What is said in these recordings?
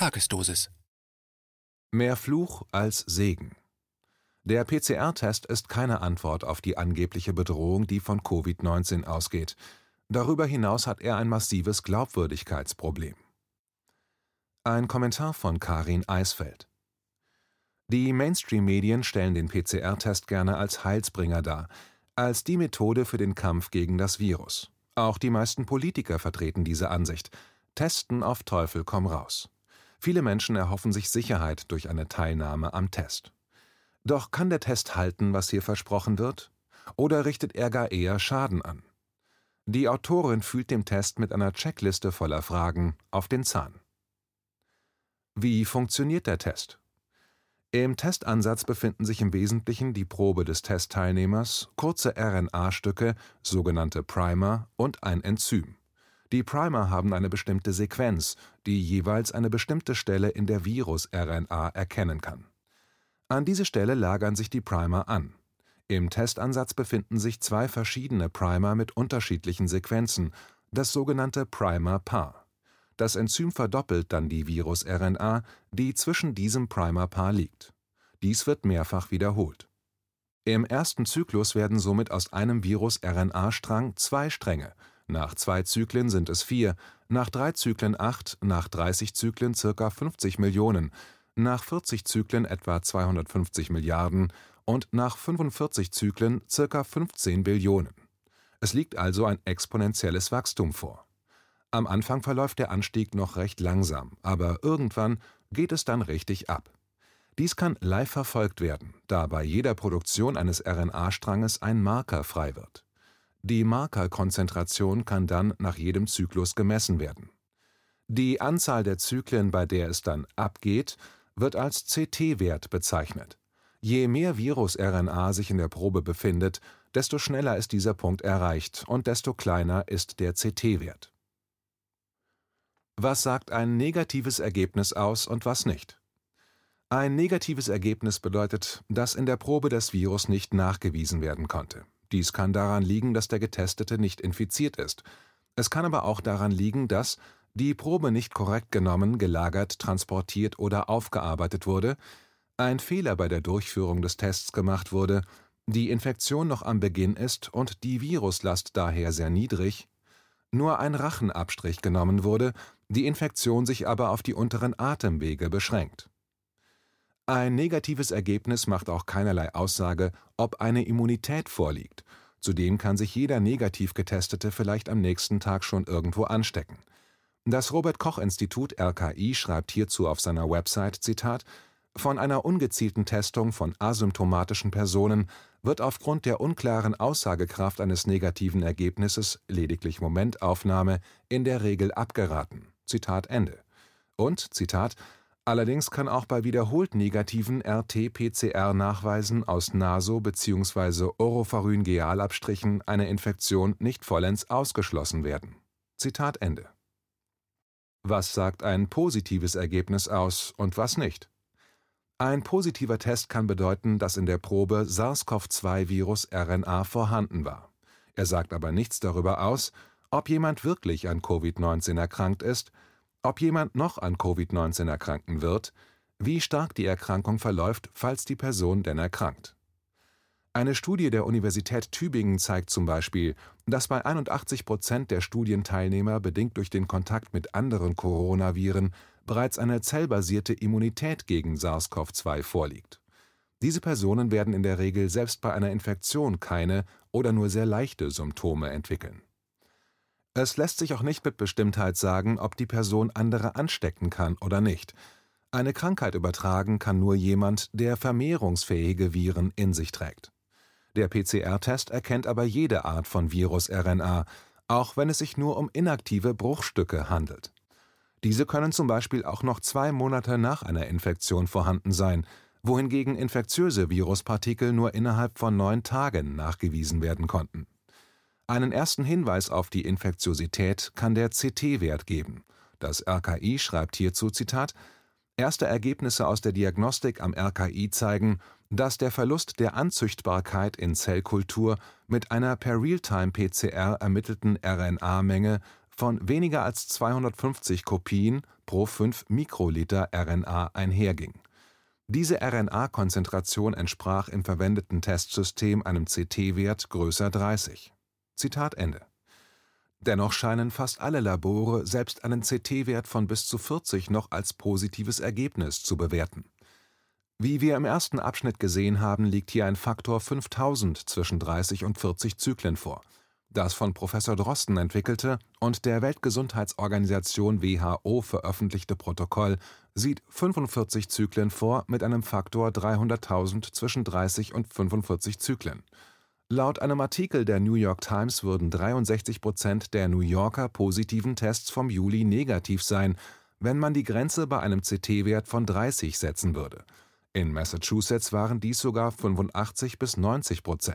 Tagesdosis. Mehr Fluch als Segen. Der PCR-Test ist keine Antwort auf die angebliche Bedrohung, die von Covid-19 ausgeht. Darüber hinaus hat er ein massives Glaubwürdigkeitsproblem. Ein Kommentar von Karin Eisfeld. Die Mainstream-Medien stellen den PCR-Test gerne als Heilsbringer dar, als die Methode für den Kampf gegen das Virus. Auch die meisten Politiker vertreten diese Ansicht. Testen auf Teufel komm raus. Viele Menschen erhoffen sich Sicherheit durch eine Teilnahme am Test. Doch kann der Test halten, was hier versprochen wird? Oder richtet er gar eher Schaden an? Die Autorin fühlt dem Test mit einer Checkliste voller Fragen auf den Zahn. Wie funktioniert der Test? Im Testansatz befinden sich im Wesentlichen die Probe des Testteilnehmers, kurze RNA-Stücke, sogenannte Primer und ein Enzym. Die Primer haben eine bestimmte Sequenz, die jeweils eine bestimmte Stelle in der Virus-RNA erkennen kann. An diese Stelle lagern sich die Primer an. Im Testansatz befinden sich zwei verschiedene Primer mit unterschiedlichen Sequenzen, das sogenannte Primer-Paar. Das Enzym verdoppelt dann die Virus-RNA, die zwischen diesem Primer-Paar liegt. Dies wird mehrfach wiederholt. Im ersten Zyklus werden somit aus einem Virus-RNA-Strang 2 Stränge. Nach 2 Zyklen sind es 4, nach 3 Zyklen 8, nach 30 Zyklen ca. 50 Millionen. Nach 40 Zyklen etwa 250 Milliarden und nach 45 Zyklen ca. 15 Billionen. Es liegt also ein exponentielles Wachstum vor. Am Anfang verläuft der Anstieg noch recht langsam, aber irgendwann geht es dann richtig ab. Dies kann live verfolgt werden, da bei jeder Produktion eines RNA-Stranges ein Marker frei wird. Die Markerkonzentration kann dann nach jedem Zyklus gemessen werden. Die Anzahl der Zyklen, bei der es dann abgeht, wird als CT-Wert bezeichnet. Je mehr Virus-RNA sich in der Probe befindet, desto schneller ist dieser Punkt erreicht und desto kleiner ist der CT-Wert. Was sagt ein negatives Ergebnis aus und was nicht? Ein negatives Ergebnis bedeutet, dass in der Probe das Virus nicht nachgewiesen werden konnte. Dies kann daran liegen, dass der Getestete nicht infiziert ist. Es kann aber auch daran liegen, dass die Probe nicht korrekt genommen, gelagert, transportiert oder aufgearbeitet wurde, ein Fehler bei der Durchführung des Tests gemacht wurde, die Infektion noch am Beginn ist und die Viruslast daher sehr niedrig, nur ein Rachenabstrich genommen wurde, die Infektion sich aber auf die unteren Atemwege beschränkt. Ein negatives Ergebnis macht auch keinerlei Aussage, ob eine Immunität vorliegt. Zudem kann sich jeder negativ Getestete vielleicht am nächsten Tag schon irgendwo anstecken. Das Robert-Koch-Institut RKI schreibt hierzu auf seiner Website, Zitat, von einer ungezielten Testung von asymptomatischen Personen wird aufgrund der unklaren Aussagekraft eines negativen Ergebnisses lediglich Momentaufnahme in der Regel abgeraten. Zitat Ende. Und, Zitat, allerdings kann auch bei wiederholt negativen RT-PCR-Nachweisen aus Naso- bzw. Oropharyngealabstrichen eine Infektion nicht vollends ausgeschlossen werden. Zitat Ende. Was sagt ein positives Ergebnis aus und was nicht? Ein positiver Test kann bedeuten, dass in der Probe SARS-CoV-2-Virus-RNA vorhanden war. Er sagt aber nichts darüber aus, ob jemand wirklich an Covid-19 erkrankt ist, ob jemand noch an Covid-19 erkranken wird, wie stark die Erkrankung verläuft, falls die Person denn erkrankt. Eine Studie der Universität Tübingen zeigt zum Beispiel, dass bei 81% der Studienteilnehmer bedingt durch den Kontakt mit anderen Coronaviren bereits eine zellbasierte Immunität gegen SARS-CoV-2 vorliegt. Diese Personen werden in der Regel selbst bei einer Infektion keine oder nur sehr leichte Symptome entwickeln. Es lässt sich auch nicht mit Bestimmtheit sagen, ob die Person andere anstecken kann oder nicht. Eine Krankheit übertragen kann nur jemand, der vermehrungsfähige Viren in sich trägt. Der PCR-Test erkennt aber jede Art von Virus-RNA, auch wenn es sich nur um inaktive Bruchstücke handelt. Diese können zum Beispiel auch noch 2 Monate nach einer Infektion vorhanden sein, wohingegen infektiöse Viruspartikel nur innerhalb von 9 Tagen nachgewiesen werden konnten. Einen ersten Hinweis auf die Infektiosität kann der CT-Wert geben. Das RKI schreibt hierzu, Zitat, erste Ergebnisse aus der Diagnostik am RKI zeigen, dass der Verlust der Anzüchtbarkeit in Zellkultur mit einer per Realtime-PCR ermittelten RNA-Menge von weniger als 250 Kopien pro 5 Mikroliter RNA einherging. Diese RNA-Konzentration entsprach im verwendeten Testsystem einem CT-Wert größer 30. Zitat Ende. Dennoch scheinen fast alle Labore selbst einen CT-Wert von bis zu 40 noch als positives Ergebnis zu bewerten. Wie wir im ersten Abschnitt gesehen haben, liegt hier ein Faktor 5000 zwischen 30 und 40 Zyklen vor. Das von Professor Drosten entwickelte und der Weltgesundheitsorganisation WHO veröffentlichte Protokoll sieht 45 Zyklen vor mit einem Faktor 300.000 zwischen 30 und 45 Zyklen. Laut einem Artikel der New York Times würden 63% der New Yorker positiven Tests vom Juli negativ sein, wenn man die Grenze bei einem CT-Wert von 30 setzen würde. In Massachusetts waren dies sogar 85 bis 90%.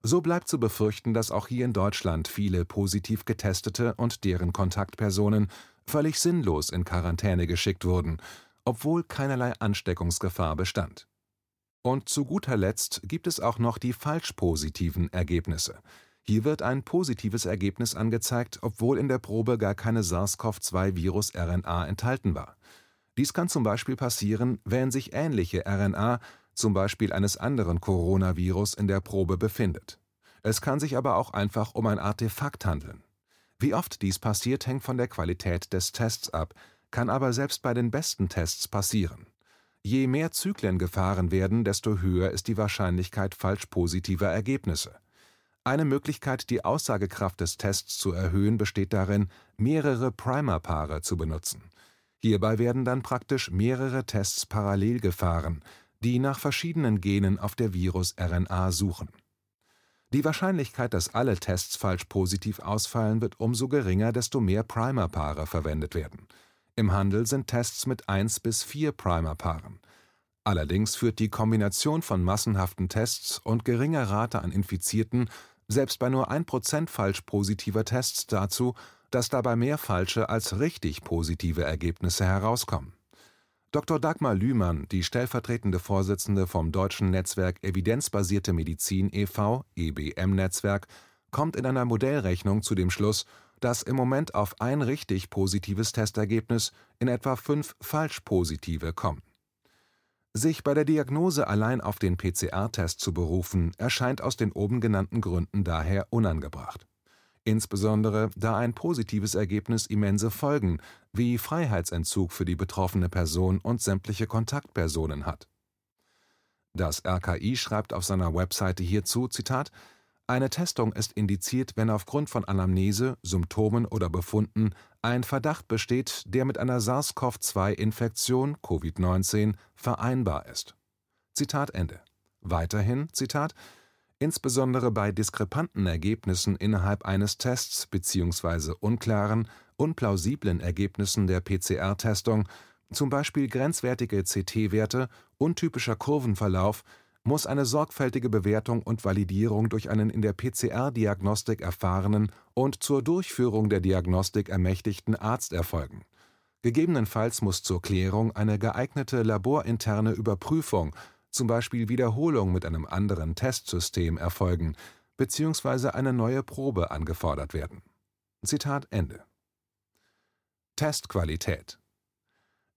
So bleibt zu befürchten, dass auch hier in Deutschland viele positiv Getestete und deren Kontaktpersonen völlig sinnlos in Quarantäne geschickt wurden, obwohl keinerlei Ansteckungsgefahr bestand. Und zu guter Letzt gibt es auch noch die falsch positiven Ergebnisse. Hier wird ein positives Ergebnis angezeigt, obwohl in der Probe gar keine SARS-CoV-2-Virus-RNA enthalten war. Dies kann zum Beispiel passieren, wenn sich ähnliche RNA zum Beispiel eines anderen Coronavirus in der Probe befindet. Es kann sich aber auch einfach um ein Artefakt handeln. Wie oft dies passiert, hängt von der Qualität des Tests ab, kann aber selbst bei den besten Tests passieren. Je mehr Zyklen gefahren werden, desto höher ist die Wahrscheinlichkeit falsch positiver Ergebnisse. Eine Möglichkeit, die Aussagekraft des Tests zu erhöhen, besteht darin, mehrere Primer-Paare zu benutzen. Hierbei werden dann praktisch mehrere Tests parallel gefahren, die nach verschiedenen Genen auf der Virus-RNA suchen. Die Wahrscheinlichkeit, dass alle Tests falsch positiv ausfallen, wird umso geringer, desto mehr Primer-Paare verwendet werden. Im Handel sind Tests mit 1 bis 4 Primer-Paaren. Allerdings führt die Kombination von massenhaften Tests und geringer Rate an Infizierten selbst bei nur 1% falsch positiver Tests dazu, dass dabei mehr falsche als richtig positive Ergebnisse herauskommen. Dr. Dagmar Lühmann, die stellvertretende Vorsitzende vom deutschen Netzwerk Evidenzbasierte Medizin e.V., EBM-Netzwerk, kommt in einer Modellrechnung zu dem Schluss, dass im Moment auf ein richtig positives Testergebnis in etwa 5 falsch positive kommen. Sich bei der Diagnose allein auf den PCR-Test zu berufen, erscheint aus den oben genannten Gründen daher unangebracht. Insbesondere, da ein positives Ergebnis immense Folgen wie Freiheitsentzug für die betroffene Person und sämtliche Kontaktpersonen hat. Das RKI schreibt auf seiner Webseite hierzu, Zitat, eine Testung ist indiziert, wenn aufgrund von Anamnese, Symptomen oder Befunden ein Verdacht besteht, der mit einer SARS-CoV-2-Infektion, COVID-19, vereinbar ist. Zitat Ende. Weiterhin, Zitat, insbesondere bei diskrepanten Ergebnissen innerhalb eines Tests bzw. unklaren, unplausiblen Ergebnissen der PCR-Testung, zum Beispiel grenzwertige CT-Werte, untypischer Kurvenverlauf, muss eine sorgfältige Bewertung und Validierung durch einen in der PCR-Diagnostik erfahrenen und zur Durchführung der Diagnostik ermächtigten Arzt erfolgen. Gegebenenfalls muss zur Klärung eine geeignete laborinterne Überprüfung, zum Beispiel Wiederholung mit einem anderen Testsystem, erfolgen bzw. eine neue Probe angefordert werden. Zitat Ende. Testqualität.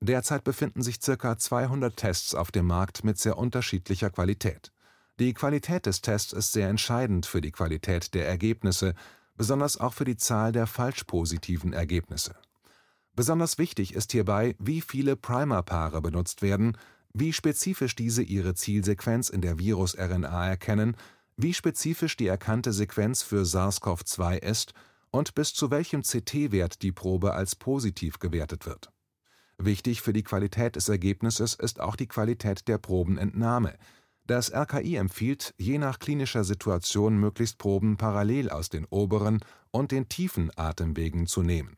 Derzeit befinden sich ca. 200 Tests auf dem Markt mit sehr unterschiedlicher Qualität. Die Qualität des Tests ist sehr entscheidend für die Qualität der Ergebnisse, besonders auch für die Zahl der falsch positiven Ergebnisse. Besonders wichtig ist hierbei, wie viele Primer-Paare benutzt werden, wie spezifisch diese ihre Zielsequenz in der Virus-RNA erkennen, wie spezifisch die erkannte Sequenz für SARS-CoV-2 ist und bis zu welchem CT-Wert die Probe als positiv gewertet wird. Wichtig für die Qualität des Ergebnisses ist auch die Qualität der Probenentnahme. Das RKI empfiehlt, je nach klinischer Situation möglichst Proben parallel aus den oberen und den tiefen Atemwegen zu nehmen.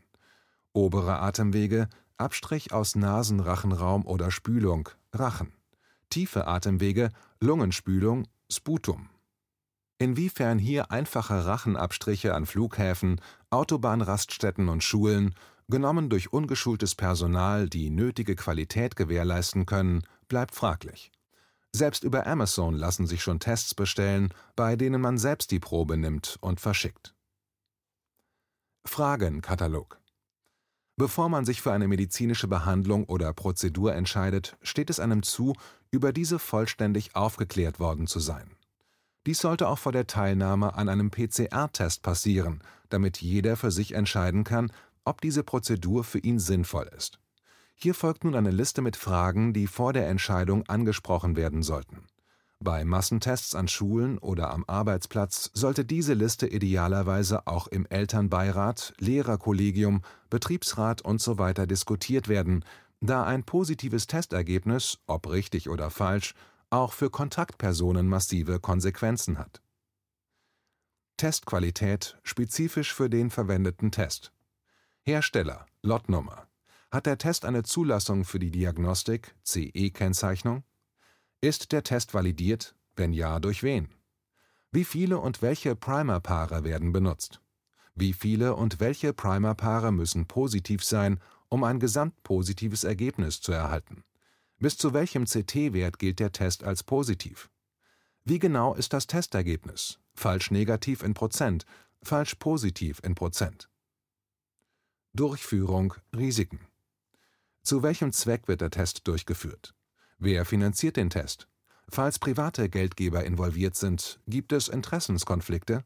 Obere Atemwege, Abstrich aus Nasenrachenraum oder Spülung, Rachen. Tiefe Atemwege, Lungenspülung, Sputum. Inwiefern hier einfache Rachenabstriche an Flughäfen, Autobahnraststätten und Schulen, genommen durch ungeschultes Personal, die nötige Qualität gewährleisten können, bleibt fraglich. Selbst über Amazon lassen sich schon Tests bestellen, bei denen man selbst die Probe nimmt und verschickt. Fragenkatalog. Bevor man sich für eine medizinische Behandlung oder Prozedur entscheidet, steht es einem zu, über diese vollständig aufgeklärt worden zu sein. Dies sollte auch vor der Teilnahme an einem PCR-Test passieren, damit jeder für sich entscheiden kann, ob diese Prozedur für ihn sinnvoll ist. Hier folgt nun eine Liste mit Fragen, die vor der Entscheidung angesprochen werden sollten. Bei Massentests an Schulen oder am Arbeitsplatz sollte diese Liste idealerweise auch im Elternbeirat, Lehrerkollegium, Betriebsrat usw. diskutiert werden, da ein positives Testergebnis, ob richtig oder falsch, auch für Kontaktpersonen massive Konsequenzen hat. Testqualität spezifisch für den verwendeten Test. Hersteller, Lotnummer. Hat der Test eine Zulassung für die Diagnostik, CE-Kennzeichnung? Ist der Test validiert? Wenn ja, durch wen? Wie viele und welche Primerpaare werden benutzt? Wie viele und welche Primerpaare müssen positiv sein, um ein gesamtpositives Ergebnis zu erhalten? Bis zu welchem CT-Wert gilt der Test als positiv? Wie genau ist das Testergebnis? Falsch-negativ in %, falsch-positiv in %. Durchführung, Risiken. Zu welchem Zweck wird der Test durchgeführt? Wer finanziert den Test? Falls private Geldgeber involviert sind, gibt es Interessenskonflikte?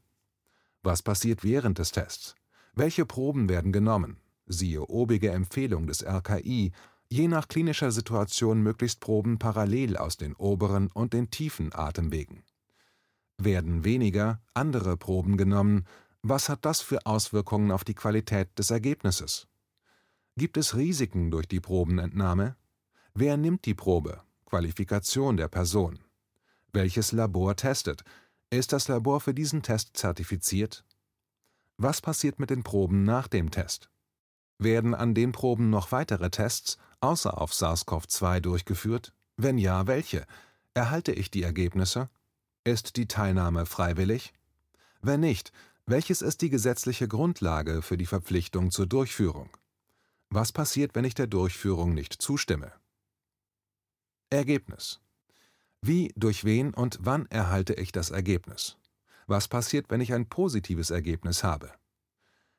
Was passiert während des Tests? Welche Proben werden genommen? Siehe obige Empfehlung des RKI, je nach klinischer Situation möglichst Proben parallel aus den oberen und den tiefen Atemwegen. Werden weniger, andere Proben genommen? Was hat das für Auswirkungen auf die Qualität des Ergebnisses? Gibt es Risiken durch die Probenentnahme? Wer nimmt die Probe? Qualifikation der Person. Welches Labor testet? Ist das Labor für diesen Test zertifiziert? Was passiert mit den Proben nach dem Test? Werden an den Proben noch weitere Tests, außer auf SARS-CoV-2, durchgeführt? Wenn ja, welche? Erhalte ich die Ergebnisse? Ist die Teilnahme freiwillig? Wenn nicht, welches ist die gesetzliche Grundlage für die Verpflichtung zur Durchführung? Was passiert, wenn ich der Durchführung nicht zustimme? Ergebnis. Wie, durch wen und wann erhalte ich das Ergebnis? Was passiert, wenn ich ein positives Ergebnis habe?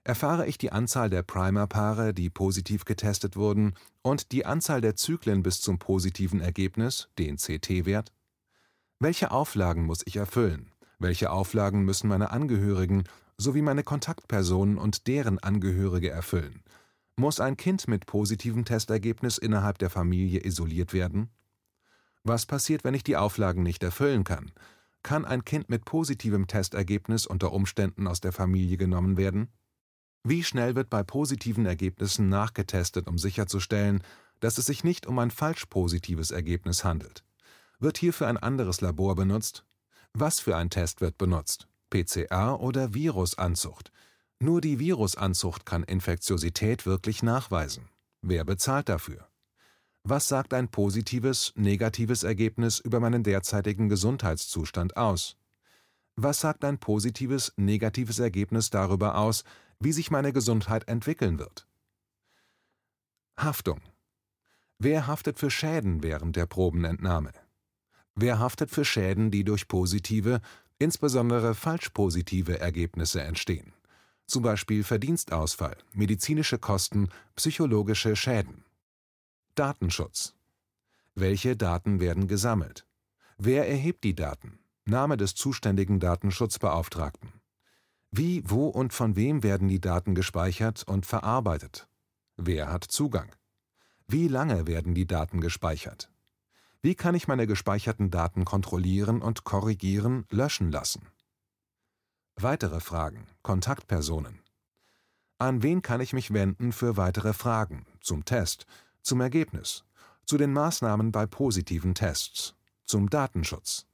Erfahre ich die Anzahl der Primerpaare, die positiv getestet wurden, und die Anzahl der Zyklen bis zum positiven Ergebnis, den CT-Wert? Welche Auflagen muss ich erfüllen? Welche Auflagen müssen meine Angehörigen sowie meine Kontaktpersonen und deren Angehörige erfüllen? Muss ein Kind mit positivem Testergebnis innerhalb der Familie isoliert werden? Was passiert, wenn ich die Auflagen nicht erfüllen kann? Kann ein Kind mit positivem Testergebnis unter Umständen aus der Familie genommen werden? Wie schnell wird bei positiven Ergebnissen nachgetestet, um sicherzustellen, dass es sich nicht um ein falsch positives Ergebnis handelt? Wird hierfür ein anderes Labor benutzt? Was für ein Test wird benutzt? PCR oder Virusanzucht? Nur die Virusanzucht kann Infektiosität wirklich nachweisen. Wer bezahlt dafür? Was sagt ein positives, negatives Ergebnis über meinen derzeitigen Gesundheitszustand aus? Was sagt ein positives, negatives Ergebnis darüber aus, wie sich meine Gesundheit entwickeln wird? Haftung. Wer haftet für Schäden während der Probenentnahme? Wer haftet für Schäden, die durch positive, insbesondere falschpositive Ergebnisse entstehen? Zum Beispiel Verdienstausfall, medizinische Kosten, psychologische Schäden. Datenschutz. Welche Daten werden gesammelt? Wer erhebt die Daten? Name des zuständigen Datenschutzbeauftragten. Wie, wo und von wem werden die Daten gespeichert und verarbeitet? Wer hat Zugang? Wie lange werden die Daten gespeichert? Wie kann ich meine gespeicherten Daten kontrollieren und korrigieren, löschen lassen? Weitere Fragen, Kontaktpersonen. An wen kann ich mich wenden für weitere Fragen? Zum Test, zum Ergebnis, zu den Maßnahmen bei positiven Tests, zum Datenschutz.